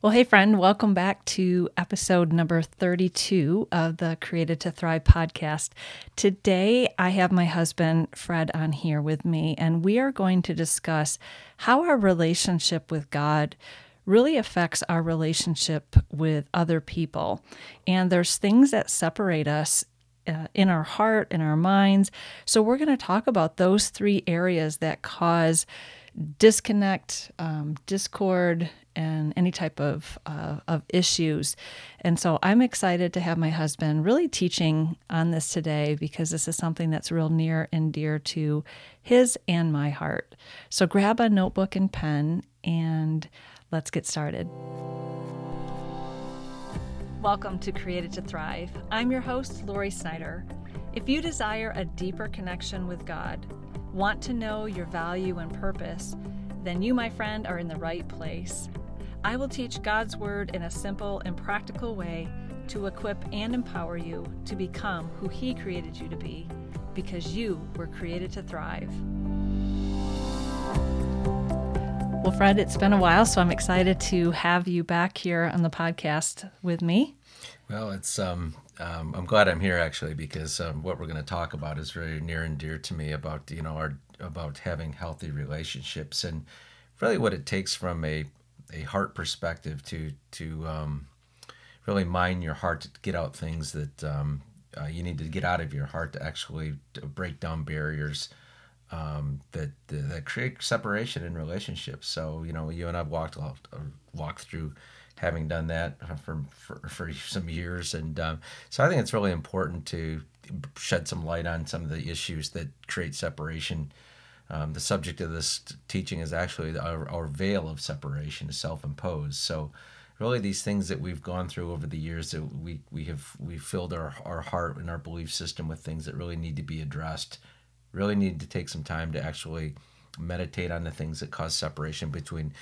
Well, hey, friend, welcome back to episode number 32 of the Created to Thrive podcast. Today, I have my husband, Fred, on here with me, and we are going to discuss how our relationship with God really affects our relationship with other people. And there's things that separate us in our heart, in our minds. So we're going to talk about those three areas that cause disconnect, discord, and any type of issues. And so I'm excited to have my husband really teaching on this today, because this is something that's real near and dear to his and my heart. So grab a notebook and pen and let's get started. Welcome to Created to Thrive. I'm your host, Lori Snyder. If you desire a deeper connection with God, want to know your value and purpose, then you, my friend, are in the right place. I will teach God's Word in a simple and practical way to equip and empower you to become who He created you to be, because you were created to thrive. Well, Fred, it's been a while, so I'm excited to have you back here on the podcast with me. Well, it's I'm glad I'm here, actually, because what we're going to talk about is very near and dear to me about, you know, about having healthy relationships and really what it takes from a heart perspective to really mind your heart to get out things that you need to get out of your heart to actually break down barriers that create separation in relationships. So, you know, you and I've walked through having done that for some years. And so I think it's really important to shed some light on some of the issues that create separation. The subject of this teaching is actually our veil of separation is self-imposed. So really these things that we've gone through over the years that we filled our heart and our belief system with things that really need to be addressed, really need to take some time to actually meditate on the things that cause separation between,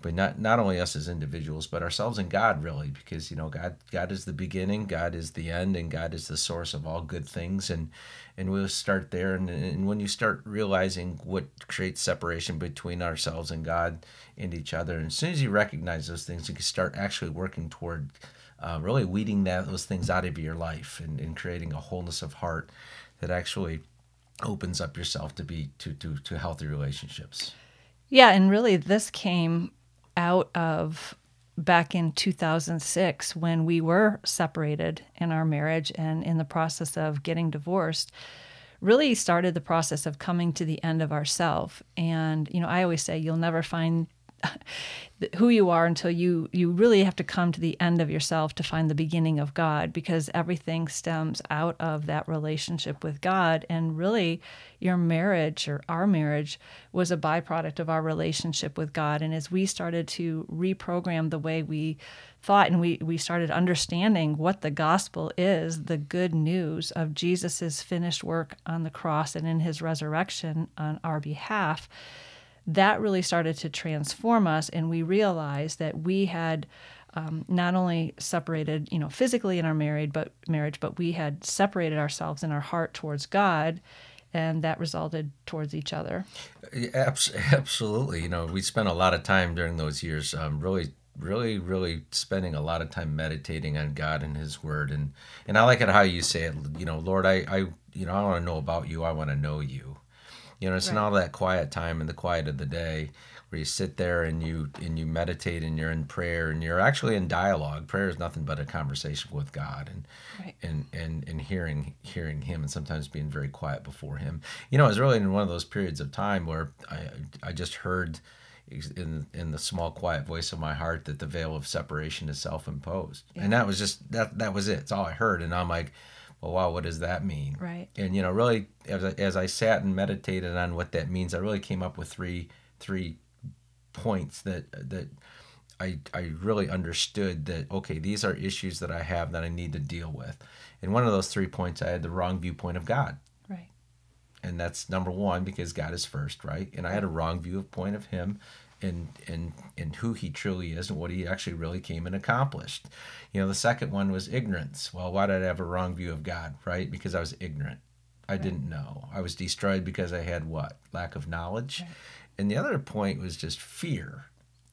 but not only us as individuals, but ourselves and God, really, because, you know, God is the beginning, God is the end, and God is the source of all good things. And we'll start there. And when you start realizing what creates separation between ourselves and God and each other, and as soon as you recognize those things, you can start actually working toward really weeding those things out of your life and creating a wholeness of heart that actually opens up yourself to healthy relationships. Yeah, and really this came out of back in 2006 when we were separated in our marriage and in the process of getting divorced, really started the process of coming to the end of ourselves. And, you know, I always say you'll never find who you are until you really have to come to the end of yourself to find the beginning of God, because everything stems out of that relationship with God. And really your marriage, or our marriage, was a byproduct of our relationship with God. And as we started to reprogram the way we thought, and we started understanding what the gospel is, the good news of Jesus's finished work on the cross and in his resurrection on our behalf, that really started to transform us. And we realized that we had not only separated, you know, physically in our marriage, but we had separated ourselves in our heart towards God, and that resulted towards each other. Absolutely. You know, we spent a lot of time during those years really spending a lot of time meditating on God and his word. And I like it how you say it, you know, Lord, I don't want to know about you. I want to know you. You know, it's right. In all that quiet time, in the quiet of the day, where you sit there and you meditate and you're in prayer and you're actually in dialogue. Prayer is nothing but a conversation with God and hearing Him, and sometimes being very quiet before Him. You know, it was really in one of those periods of time where I just heard in the small quiet voice of my heart that the veil of separation is self-imposed, yeah. And that was just that was it. It's all I heard, and I'm like, well, wow, what does that mean? Right. And, you know, really, as I sat and meditated on what that means, I really came up with three points that I really understood that, okay, these are issues that I have that I need to deal with. And one of those 3 points, I had the wrong viewpoint of God. Right. And that's number one, because God is first, right? And I had a wrong viewpoint of Him and who He truly is and what He actually really came and accomplished. You know, the second one was ignorance. Well, why did I have a wrong view of God, right? Because I was ignorant. I didn't know. I was destroyed because I had what? Lack of knowledge. Right. And the other point was just fear.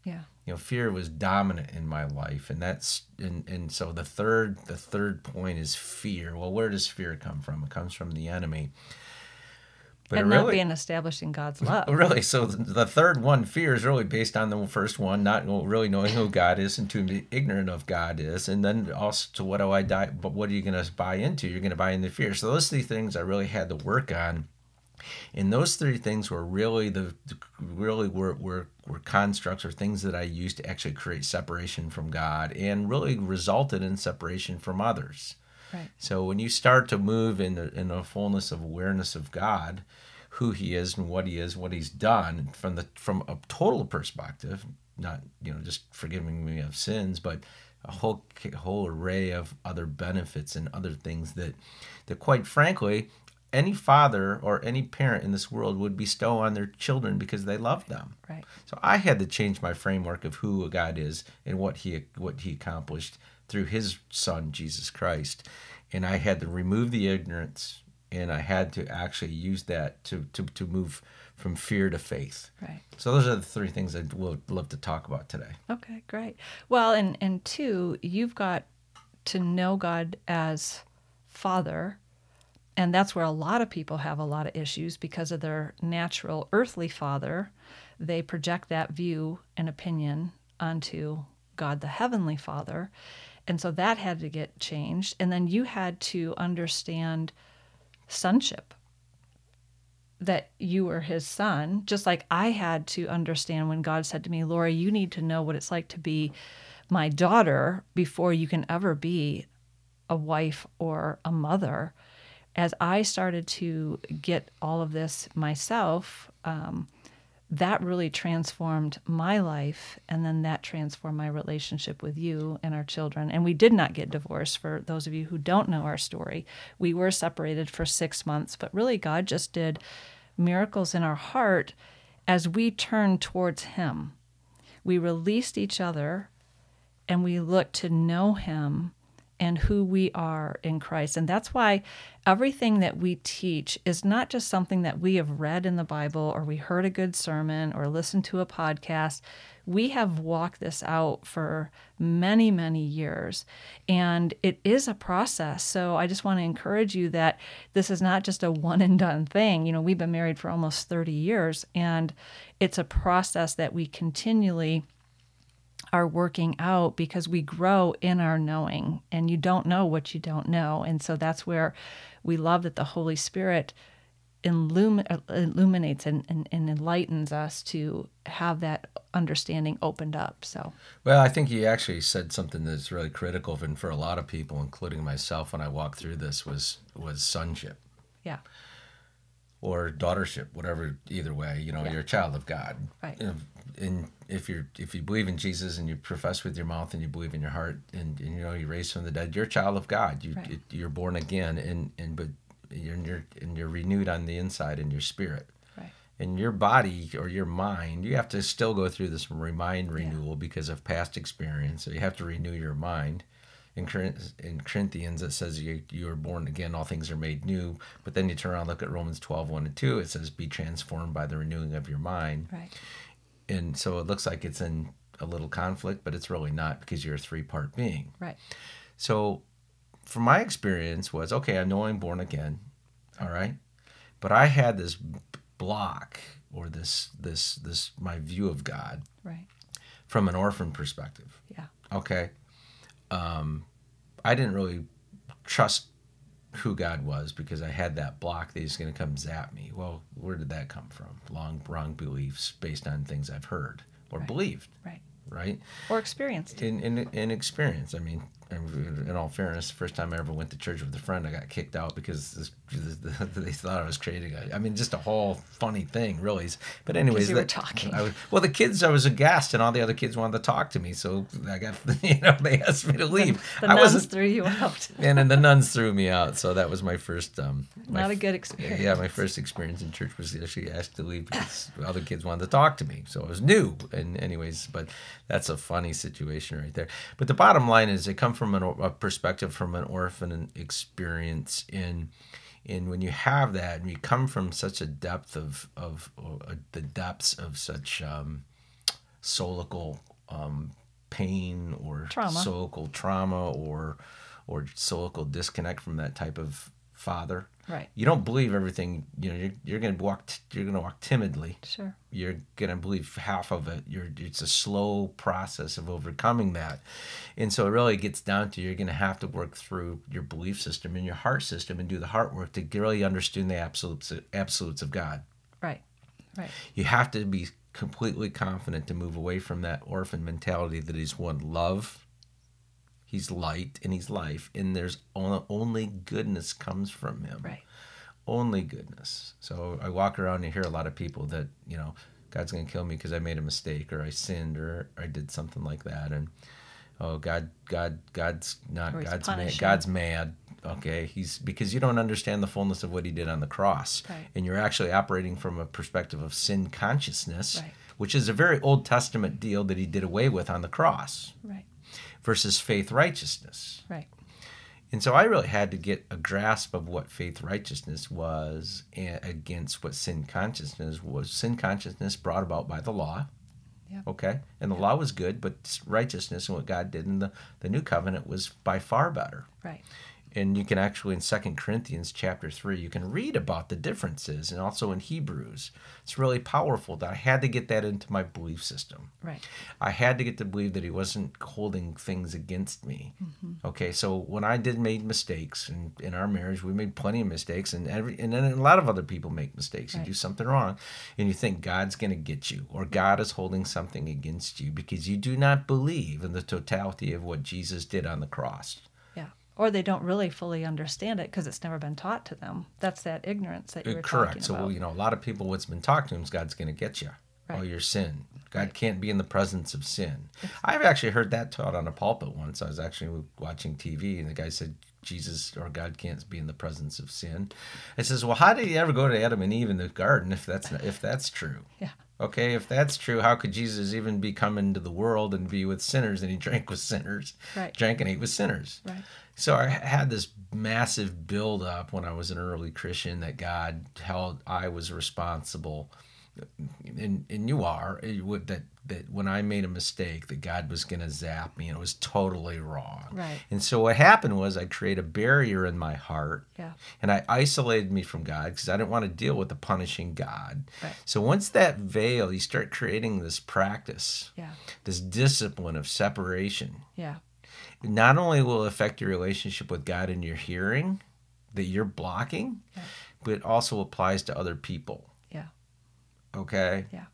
Yeah. You know, fear was dominant in my life, and that's and so the third point is fear. Well, where does fear come from? It comes from the enemy. But and really, not being established in God's love. Really, so the third one, fear, is really based on the first one, not really knowing who God is and to be ignorant of God is, and then also to what do I die? But what are you going to buy into? You're going to buy into fear. So those three things I really had to work on, and those three things were really were constructs or things that I used to actually create separation from God, and really resulted in separation from others. Right. So when you start to move in the fullness of awareness of God, who He is and what He is, what He's done, from a total perspective, not just forgiving me of sins, but a whole array of other benefits and other things that quite frankly any father or any parent in this world would bestow on their children because they love them. Right. So I had to change my framework of who God is and what He accomplished through His Son, Jesus Christ. And I had to remove the ignorance, and I had to actually use that to move from fear to faith. Right. So those are the three things I would love to talk about today. Okay, great. Well, and two, you've got to know God as Father, and that's where a lot of people have a lot of issues because of their natural earthly father. They project that view and opinion onto God, the Heavenly Father. And so that had to get changed. And then you had to understand sonship, that you were His son, just like I had to understand when God said to me, Lori, you need to know what it's like to be my daughter before you can ever be a wife or a mother. As I started to get all of this myself, that really transformed my life, and then that transformed my relationship with you and our children. And we did not get divorced, for those of you who don't know our story. We were separated for 6 months, but really God just did miracles in our heart as we turned towards Him. We released each other, and we looked to know Him and who we are in Christ. And that's why everything that we teach is not just something that we have read in the Bible or we heard a good sermon or listened to a podcast. We have walked this out for many, many years, and it is a process. So I just want to encourage you that this is not just a one and done thing. We've been married for almost 30 years, and it's a process that we continually are working out because we grow in our knowing, and you don't know what you don't know. And so that's where we love that the Holy Spirit illuminates and enlightens us to have that understanding opened up. So, well, I think you actually said something that's really critical, and for a lot of people, including myself, when I walked through this was sonship. Yeah. Or daughtership, whatever, either way, yeah. You're a child of God. Right. And if you believe in Jesus and you profess with your mouth and you believe in your heart and you raised from the dead, you're a child of God. You're born again, but you're renewed on the inside in your spirit. Right. And your body or your mind, you have to still go through this mind renewal because of past experience. So you have to renew your mind. In Corinthians, it says you are born again, all things are made new. But then you turn around and look at Romans 12:1-2. It says, be transformed by the renewing of your mind. Right. And so it looks like it's in a little conflict, but it's really not, because you're a three-part being. Right. So from my experience was, okay, I know I'm born again, all right? But I had this block or this my view of God from an orphan perspective. Yeah. Okay. I didn't really trust who God was because I had that block that He's going to come zap me. Well, where did that come from? Wrong beliefs based on things I've heard or believed. Right. Right? Or experienced. In experience. I mean, in all fairness, the first time I ever went to church with a friend, I got kicked out because they thought I was creating just a whole funny thing, really. But anyways, because you were talking. I was aghast, and all the other kids wanted to talk to me, so I got, they asked me to leave. The nuns threw you out. And then the nuns threw me out, so that was my first... Not a good experience. Yeah, my first experience in church was actually asked to leave because other kids wanted to talk to me, so it was new. And anyways, but that's a funny situation right there. But the bottom line is, they come from a perspective from an orphan experience, and when you have that and you come from such a depth of the depths of such solical pain or trauma. Solical trauma or solical disconnect from that type of father. Right. You don't believe everything. You know, you're going to walk timidly. Sure. You're going to believe half of it. It's a slow process of overcoming that. And so it really gets down to, you're going to have to work through your belief system and your heart system and do the heart work to really understand the absolutes of God. Right. Right. You have to be completely confident to move away from that orphan mentality that is one love. He's light and he's life, and there's only goodness comes from him. Right. Only goodness. So I walk around and hear a lot of people that, you know, God's going to kill me because I made a mistake or I sinned or I did something like that, and oh, God's mad. Okay, because you don't understand the fullness of what he did on the cross, right. And you're actually operating from a perspective of sin consciousness, right. Which is a very Old Testament deal that he did away with on the cross. Right. Versus faith righteousness. Right. And so I really had to get a grasp of what faith righteousness was against what sin consciousness was. Sin consciousness brought about by the law. Yep. Okay? And the law was good, but righteousness and what God did in the new covenant was by far better. Right. And you can actually, in 2 Corinthians chapter 3, you can read about the differences, and also in Hebrews. It's really powerful that I had to get that into my belief system. Right. I had to get to believe that he wasn't holding things against me. Mm-hmm. Okay, so when I made mistakes, and in our marriage, we made plenty of mistakes, and then a lot of other people make mistakes. You do something wrong, and you think God's going to get you, or God is holding something against you, because you do not believe in the totality of what Jesus did on the cross. Or they don't really fully understand it because it's never been taught to them. That's that ignorance that you're talking about. Correct. So, a lot of people, what's been taught to them is God's going to get you. Right. All your sin. God can't be in the presence of sin. I've actually heard that taught on a pulpit once. I was actually watching TV, and the guy said, Jesus or God can't be in the presence of sin. It says, well, how did he ever go to Adam and Eve in the garden if that's true? Yeah. Okay, if that's true, how could Jesus even be come into the world and be with sinners, and he drank with sinners, right. Drank and ate with sinners? Right. So I had this massive buildup when I was an early Christian that God held I was responsible, and you are, that when I made a mistake, that God was going to zap me, and it was totally wrong. Right. And so what happened was I created a barrier in my heart, and I isolated me from God because I didn't want to deal with the punishing God. Right. So once that veil, you start creating this practice, this discipline of separation. Yeah. Not only will it affect your relationship with God and your hearing that you're blocking, but it also applies to other people. Yeah. Okay? Yeah.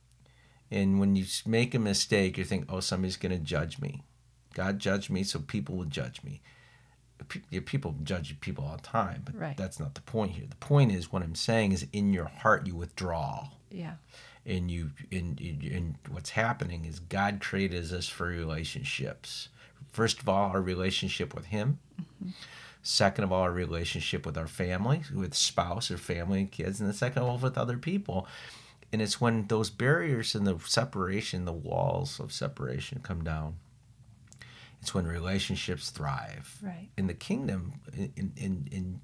And when you make a mistake, you think, oh, somebody's going to judge me. God judged me, so people will judge me. People judge people all the time, but that's not the point here. The point is, what I'm saying is, in your heart, you withdraw. Yeah. And what's happening is, God created us for relationships. First of all, our relationship with him. Mm-hmm. Second of all, our relationship with our family, with spouse or family and kids. And the second of all, with other people. And it's when those barriers and the separation, the walls of separation come down, it's when relationships thrive. Right. In the kingdom, in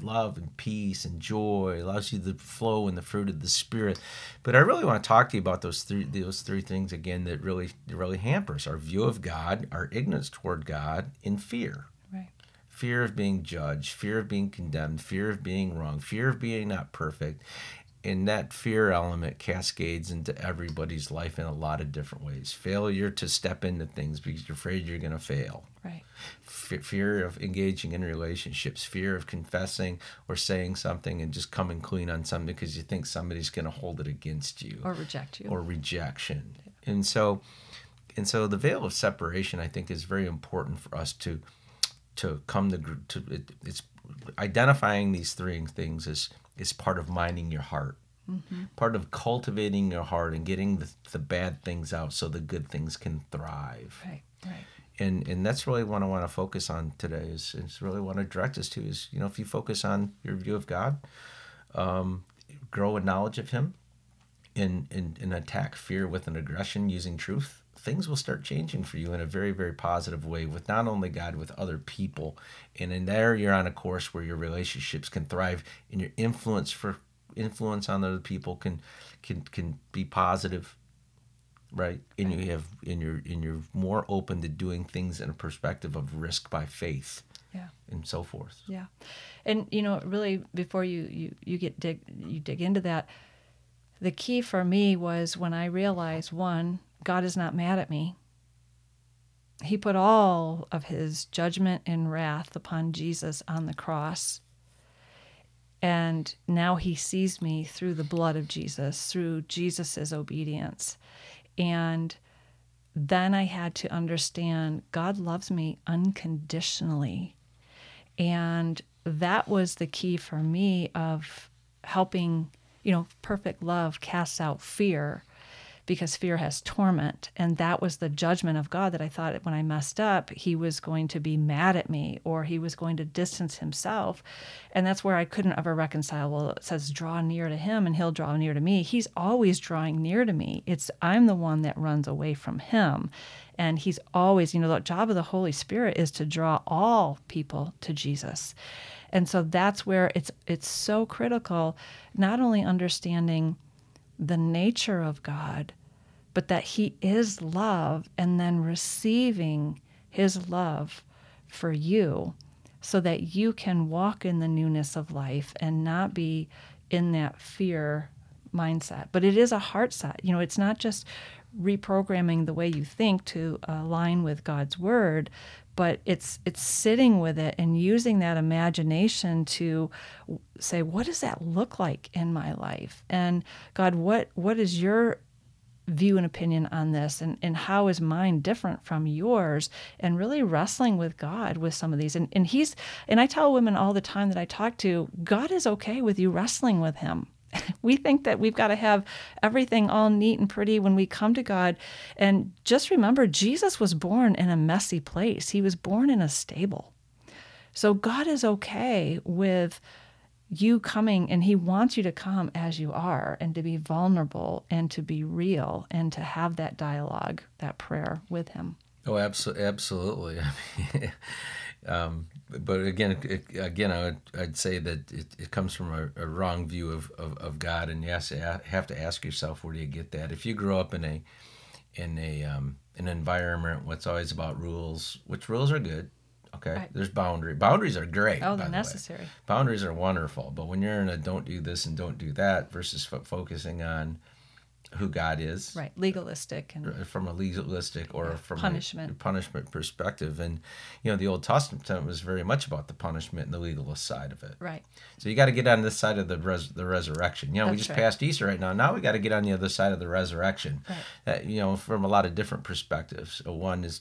love and peace and joy, it allows you the flow and the fruit of the Spirit. But I really want to talk to you about those three things again that really hampers our view of God, our ignorance toward God, and fear. Right. Fear of being judged, fear of being condemned, fear of being wrong, fear of being not perfect. And that fear element cascades into everybody's life in a lot of different ways. Failure to step into things because you're afraid you're going to fail. Right. Fear of engaging in relationships. Fear of confessing or saying something and just coming clean on something because you think somebody's going to hold it against you. Or reject you. Or rejection. Yeah. And so the veil of separation, I think, is very important for us to come to. It's identifying these three things is part of minding your heart, mm-hmm. part of cultivating your heart and getting the bad things out so the good things can thrive. Right, right. And that's really what I want to focus on today is really what I direct us to is, if you focus on your view of God, grow in knowledge of him and attack fear with an aggression using truth, things will start changing for you in a very, very positive way with not only God, with other people. And in there, you're on a course where your relationships can thrive and your influence on other people can be positive. right? And you have, and you're more open to doing things in a perspective of risk by faith, yeah, and so forth. Yeah, and you know, really, before you dig into that, the key for me was when I realized, one, God is not mad at me. He put all of his judgment and wrath upon Jesus on the cross. And now he sees me through the blood of Jesus, through Jesus's obedience. And then I had to understand God loves me unconditionally. And that was the key for me of helping, you know, perfect love casts out fear, because fear has torment. And that was the judgment of God, that I thought when I messed up, he was going to be mad at me or he was going to distance himself. And that's where I couldn't ever reconcile. Well, it says draw near to him and he'll draw near to me. He's always drawing near to me. It's I'm the one that runs away from him. And he's always, you know, the job of the Holy Spirit is to draw all people to Jesus. And so that's where it's so critical, not only understanding the nature of God, but that he is love, and then receiving his love for you so that you can walk in the newness of life and not be in that fear mindset. But it is a heart set. You know, it's not just reprogramming the way you think to align with God's word, but it's sitting with it and using that imagination to say, what does that look like in my life? And God, what is your view and opinion on this? And how is mine different from yours? And really wrestling with God with some of these. And I tell women all the time that I talk to, God is okay with you wrestling with him. We think that we've got to have everything all neat and pretty when we come to God. And just remember, Jesus was born in a messy place. He was born in a stable. So God is okay with you coming, and he wants you to come as you are and to be vulnerable and to be real and to have that dialogue, that prayer with him. Oh, absolutely. I mean, but again, I'd say that it comes from a wrong view of God, and you have to ask yourself, where do you get that? If you grow up in an environment what's always about rules, which rules are good, okay? Right. There's boundaries. Boundaries are great. Oh, they're necessary. Boundaries are wonderful. But when you're in a don't do this and don't do that versus focusing on who God is, right? Legalistic, and from a legalistic or from punishment perspective, and you know the Old Testament was very much about the punishment and the legalist side of it, right? So you got to get on this side of the resurrection. You know, that's we just right. Passed Easter right now. Now we got to get on the other side of the resurrection. Right. You know, from a lot of different perspectives. So one is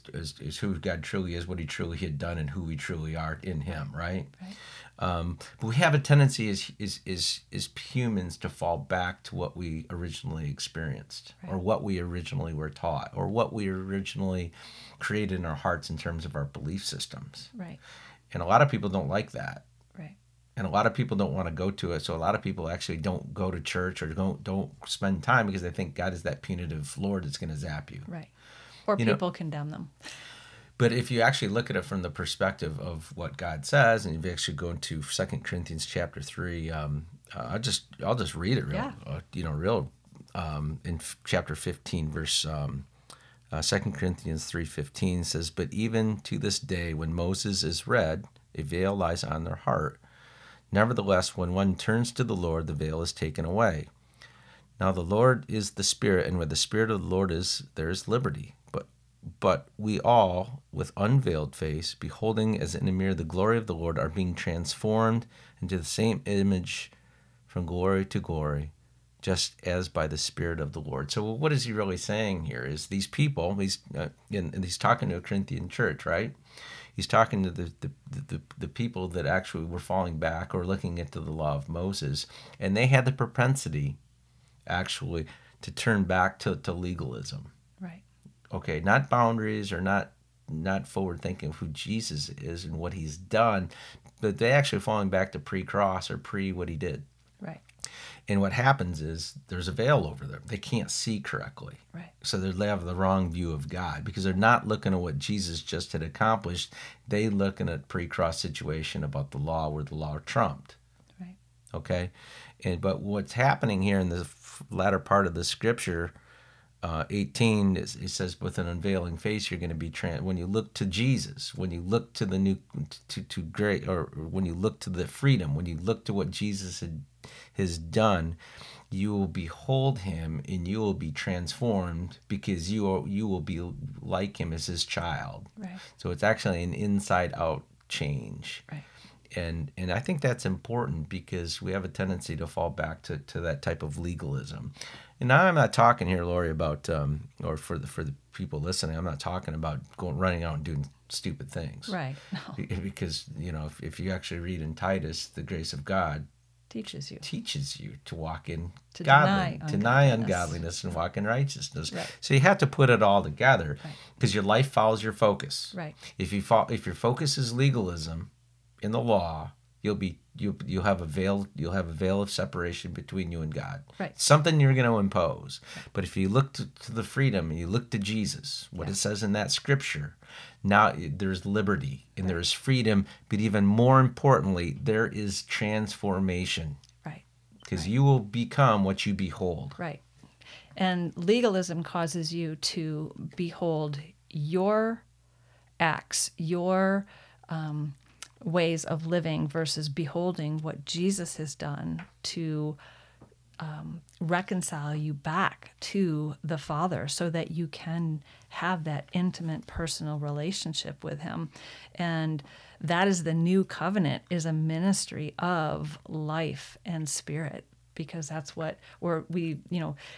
who God truly is, what He truly had done, and who we truly are in Him, right? Right. But we have a tendency as humans to fall back to what we originally experienced, right, or what we originally were taught, or what we originally created in our hearts in terms of our belief systems. Right. And a lot of people don't like that. Right. And a lot of people don't want to go to it. So a lot of people actually don't go to church or don't spend time because they think God is that punitive Lord that's going to zap you. Right. Or you people know, condemn them. But if you actually look at it from the perspective of what God says, and if you actually go into 2 Corinthians chapter 3, I'll just read it real, yeah. In chapter 15, verse 2 Corinthians 3:15 says, "But even to this day, when Moses is read, a veil lies on their heart. Nevertheless, when one turns to the Lord, the veil is taken away. Now the Lord is the Spirit, and where the Spirit of the Lord is, there is liberty. But we all, with unveiled face, beholding as in a mirror the glory of the Lord, are being transformed into the same image from glory to glory, just as by the Spirit of the Lord." So what is he really saying here is these people, he's talking to a Corinthian church, right? He's talking to the people that actually were falling back or looking into the law of Moses, and they had the propensity, actually, to turn back to legalism. Okay, not boundaries or not forward thinking of who Jesus is and what he's done, but they actually falling back to pre-cross or pre-what he did. Right. And what happens is there's a veil over them. They can't see correctly. Right. So they have the wrong view of God because they're not looking at what Jesus just had accomplished. They're looking at pre-cross situation about the law where the law trumped. Right. Okay? But what's happening here in the latter part of the scripture 18, it says, with an unveiling face, you're going to be when you look to Jesus, when you look to the new, to great, or when you look to the freedom, when you look to what Jesus has done, you will behold him and you will be transformed, because you will be like him as his child. Right. So it's actually an inside out change. Right. And I think that's important, because we have a tendency to fall back to that type of legalism. And I'm not talking here, Lori, about or for the people listening, I'm not talking about running out and doing stupid things. Right. No. Because, you know, if you actually read in Titus, the grace of God teaches you to walk in deny ungodliness and walk in righteousness. Right. So you have to put it all together, because your life follows your focus. Right. If your focus is legalism in the law, you'll have a veil of separation between you and God. Right. Something you're going to impose. But if you look to the freedom and you look to Jesus, what it says in that scripture, now there's liberty and there is freedom, but even more importantly, there is transformation. Right. Because you will become what you behold. Right. And legalism causes you to behold your acts, your ways of living, versus beholding what Jesus has done to reconcile you back to the Father, so that you can have that intimate personal relationship with him. And that is the new covenant, is a ministry of life and spirit, because that's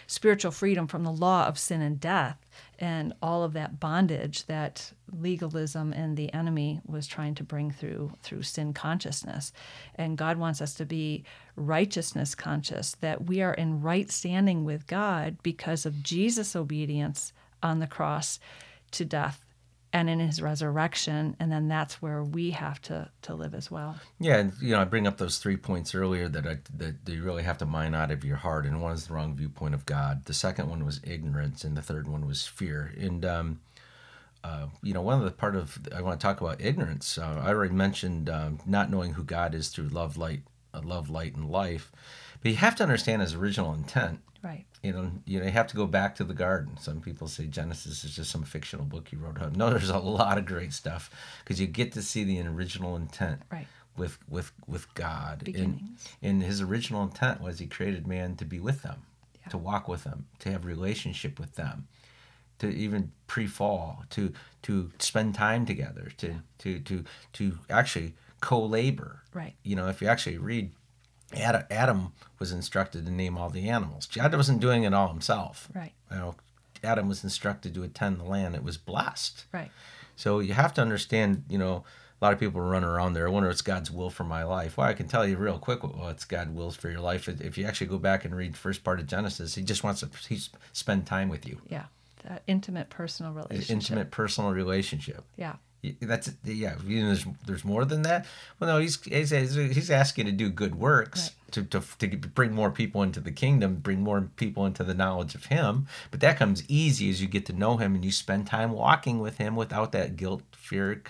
spiritual freedom from the law of sin and death and all of that bondage that legalism and the enemy was trying to bring through sin consciousness. And God wants us to be righteousness conscious, that we are in right standing with God because of Jesus' obedience on the cross to death and in his resurrection. And then that's where we have to live as well. Yeah, and I bring up those 3 points earlier that you really have to mine out of your heart. And one is the wrong viewpoint of God. The second one was ignorance, and the third one was fear. And one of the I want to talk about ignorance. I already mentioned not knowing who God is through love, light, and life. But you have to understand his original intent. Right. You have to go back to the garden. Some people say Genesis is just some fictional book he wrote up. No, there's a lot of great stuff, because you get to see the original intent with God. And his original intent was he created man to be with them, to walk with them, to have relationship with them, to even pre-fall, to spend time together, to actually co-labor. Right. If you actually read, Adam was instructed to name all the animals. God wasn't doing it all himself. Right. Adam was instructed to attend the land. It was blessed. Right. So you have to understand, a lot of people run around there. I wonder what's God's will for my life. Well, I can tell you real quick what's God's will for your life. If you actually go back and read the first part of Genesis, he just wants to spend time with you. Yeah. That intimate personal relationship. Yeah. There's more than that. Well, no, he's asking you to do good works, to bring more people into the kingdom, bring more people into the knowledge of him. But that comes easy as you get to know him and you spend time walking with him without that guilt, fear,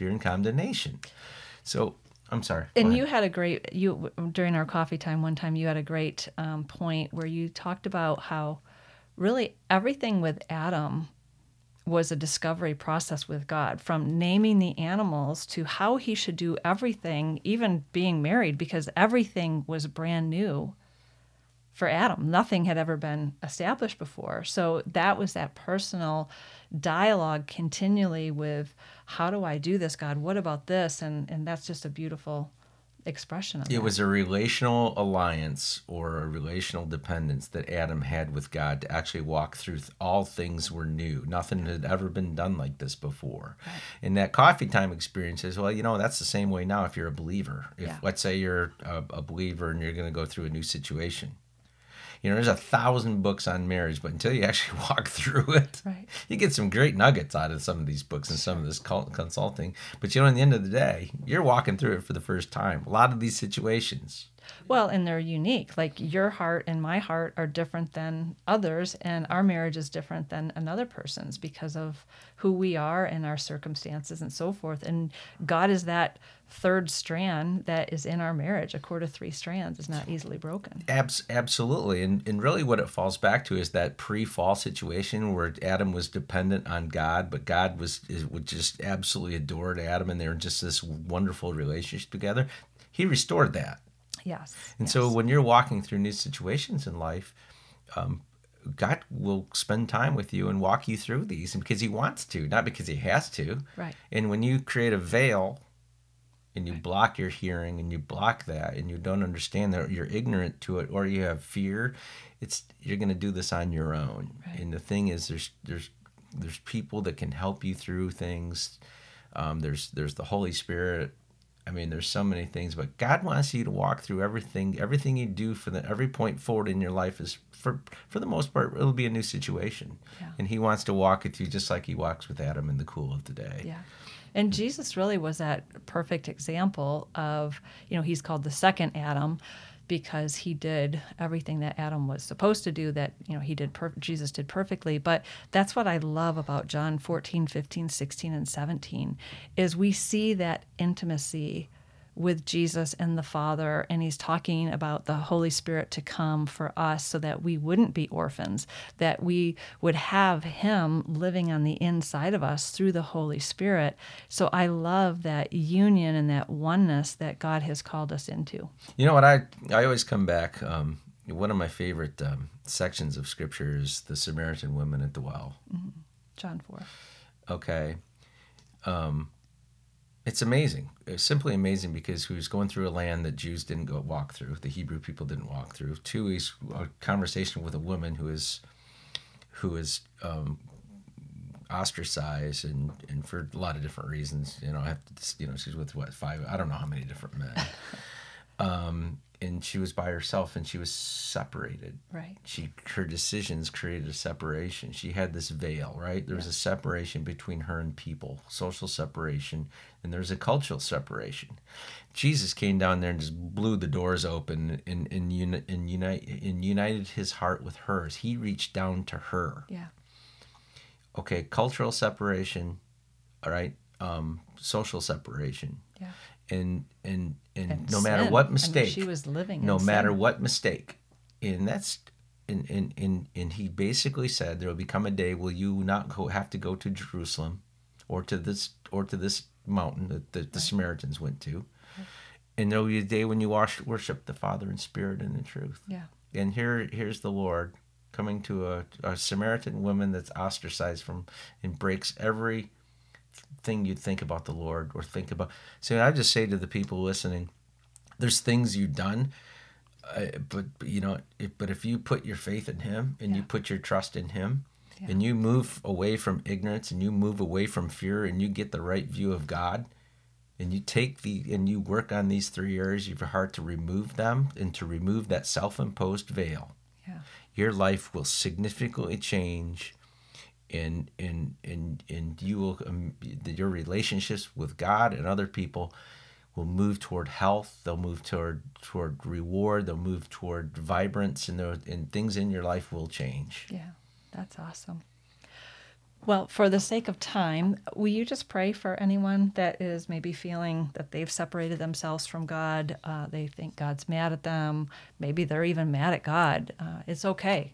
and condemnation. So I'm sorry. And you had a great during our coffee time one time. You had a great point where you talked about how really everything with Adam was a discovery process with God, from naming the animals to how he should do everything, even being married, because everything was brand new for Adam. Nothing had ever been established before. So that was that personal dialogue continually with, how do I do this, God? What about this? And that's just a beautiful expression of it. It was a relational alliance or a relational dependence that Adam had with God to actually walk through. All things were new. Nothing had ever been done like this before. Right. And that coffee time experience is, that's the same way now if you're a believer. Let's say you're a believer and you're going to go through a new situation. There's 1,000 books on marriage, but until you actually walk through it, you get some great nuggets out of some of these books and some of this consulting. But, at the end of the day, you're walking through it for the first time. A lot of these situations, Well, and they're unique. Like your heart and my heart are different than others, and our marriage is different than another person's because of who we are and our circumstances and so forth. And God is that third strand that is in our marriage. A cord of three strands is not easily broken. Absolutely. And really what it falls back to is that pre-fall situation where Adam was dependent on God, but God would just absolutely adored Adam, and they were just this wonderful relationship together. He restored that. Yes. And so when you're walking through new situations in life, God will spend time with you and walk you through these because he wants to, not because he has to. Right. And when you create a veil and you block your hearing and you block that and you don't understand that, you're ignorant to it, or you have fear, you're going to do this on your own. Right. And the thing is, there's people that can help you through things. There's the Holy Spirit. I mean, there's so many things, but God wants you to walk through everything. Everything you do every point forward in your life is, for the most part, it'll be a new situation. Yeah. And he wants to walk with you just like he walks with Adam in the cool of the day. Yeah. And Jesus really was that perfect example of, he's called the second Adam because he did everything that Adam was supposed to do that, Jesus did perfectly. But that's what I love about John 14, 15, 16, and 17 is we see that intimacy with Jesus and the Father, and he's talking about the Holy Spirit to come for us so that we wouldn't be orphans, that we would have him living on the inside of us through the Holy Spirit. So I love that union and that oneness that God has called us into. You know what? I always come back. One of my favorite sections of Scripture is the Samaritan woman at the well. Mm-hmm. John 4. Okay. It's amazing. It's simply amazing because he was going through a land that Jews didn't walk through, the Hebrew people didn't walk through. Two, he's a conversation with a woman who is ostracized and for a lot of different reasons. She's with five? I don't know how many different men. And she was by herself, and she was separated. Right. Her decisions created a separation. She had this veil, right? There was a separation between her and people, social separation, and there's a cultural separation. Jesus came down there and just blew the doors open and united his heart with hers. He reached down to her. Yeah. Okay, cultural separation, all right, social separation. Yeah. And no matter what mistake, she was living in sin. And that's and he basically said there will become a day will you not have to go to Jerusalem or to this mountain that the Samaritans went to. Right. And there will be a day when you worship the Father in spirit and in truth. Yeah. And here's the Lord coming to a Samaritan woman that's ostracized from and breaks every thing you'd think about the Lord or think about. So I just say to the people listening, there's things you've done, but if you put your faith in him and you put your trust in him and you move away from ignorance and you move away from fear and you get the right view of God and you you work on these three areas of your heart to remove them and to remove that self-imposed veil, your life will significantly change. And you will your relationships with God and other people will move toward health. They'll move toward reward. They'll move toward vibrance, and things in your life will change. Yeah, that's awesome. Well, for the sake of time, will you just pray for anyone that is maybe feeling that they've separated themselves from God? They think God's mad at them. Maybe they're even mad at God. It's okay.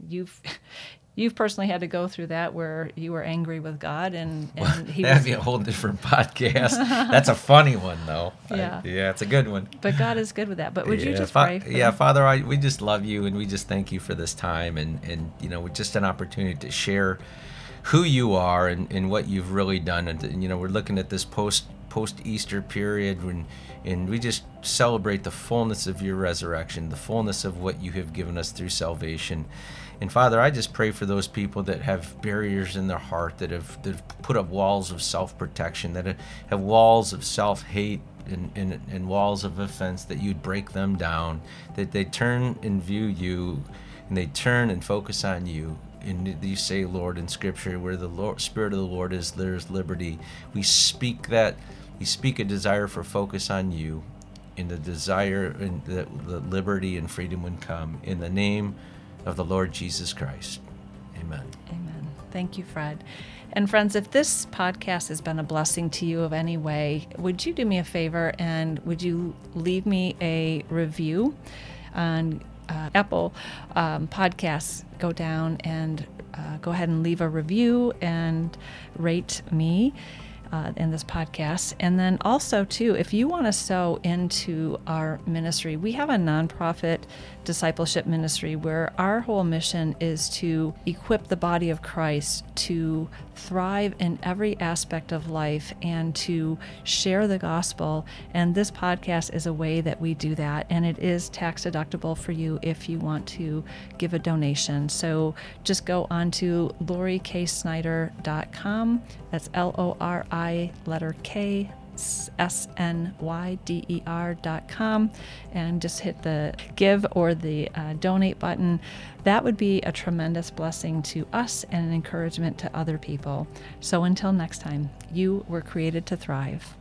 You've personally had to go through that where you were angry with God and he that'd be a whole different podcast. That's a funny one though. Yeah. It's a good one. But God is good with that. But would you just pray for them? Father, we just love you and we just thank you for this time and just an opportunity to share who you are and what you've really done. And we're looking at this post-Easter period and we just celebrate the fullness of your resurrection, the fullness of what you have given us through salvation. And Father, I just pray for those people that have barriers in their heart, that have put up walls of self-protection, that have walls of self-hate and walls of offense, that you'd break them down, that they turn and view you, and they turn and focus on you. And you say, Lord, in Scripture, where the Spirit of the Lord is, there is liberty. We speak a desire for focus on you. and the desire and the liberty and freedom would come. In the name of the Lord Jesus Christ. Amen. Amen. Thank you, Fred. And friends, if this podcast has been a blessing to you of any way, would you do me a favor and would you leave me a review on Apple Podcasts? Go down and go ahead and leave a review and rate me in this podcast. And then also, too, if you want to sow into our ministry, we have a nonprofit discipleship ministry where our whole mission is to equip the body of Christ to thrive in every aspect of life and to share the gospel. And this podcast is a way that we do that. And it is tax deductible for you if you want to give a donation. So just go on to lorikasnyder.com. That's L-O-R-I. Letter K SNYDER.com and just hit the give or the donate button. That would be a tremendous blessing to us and an encouragement to other people. So until next time, you were created to thrive.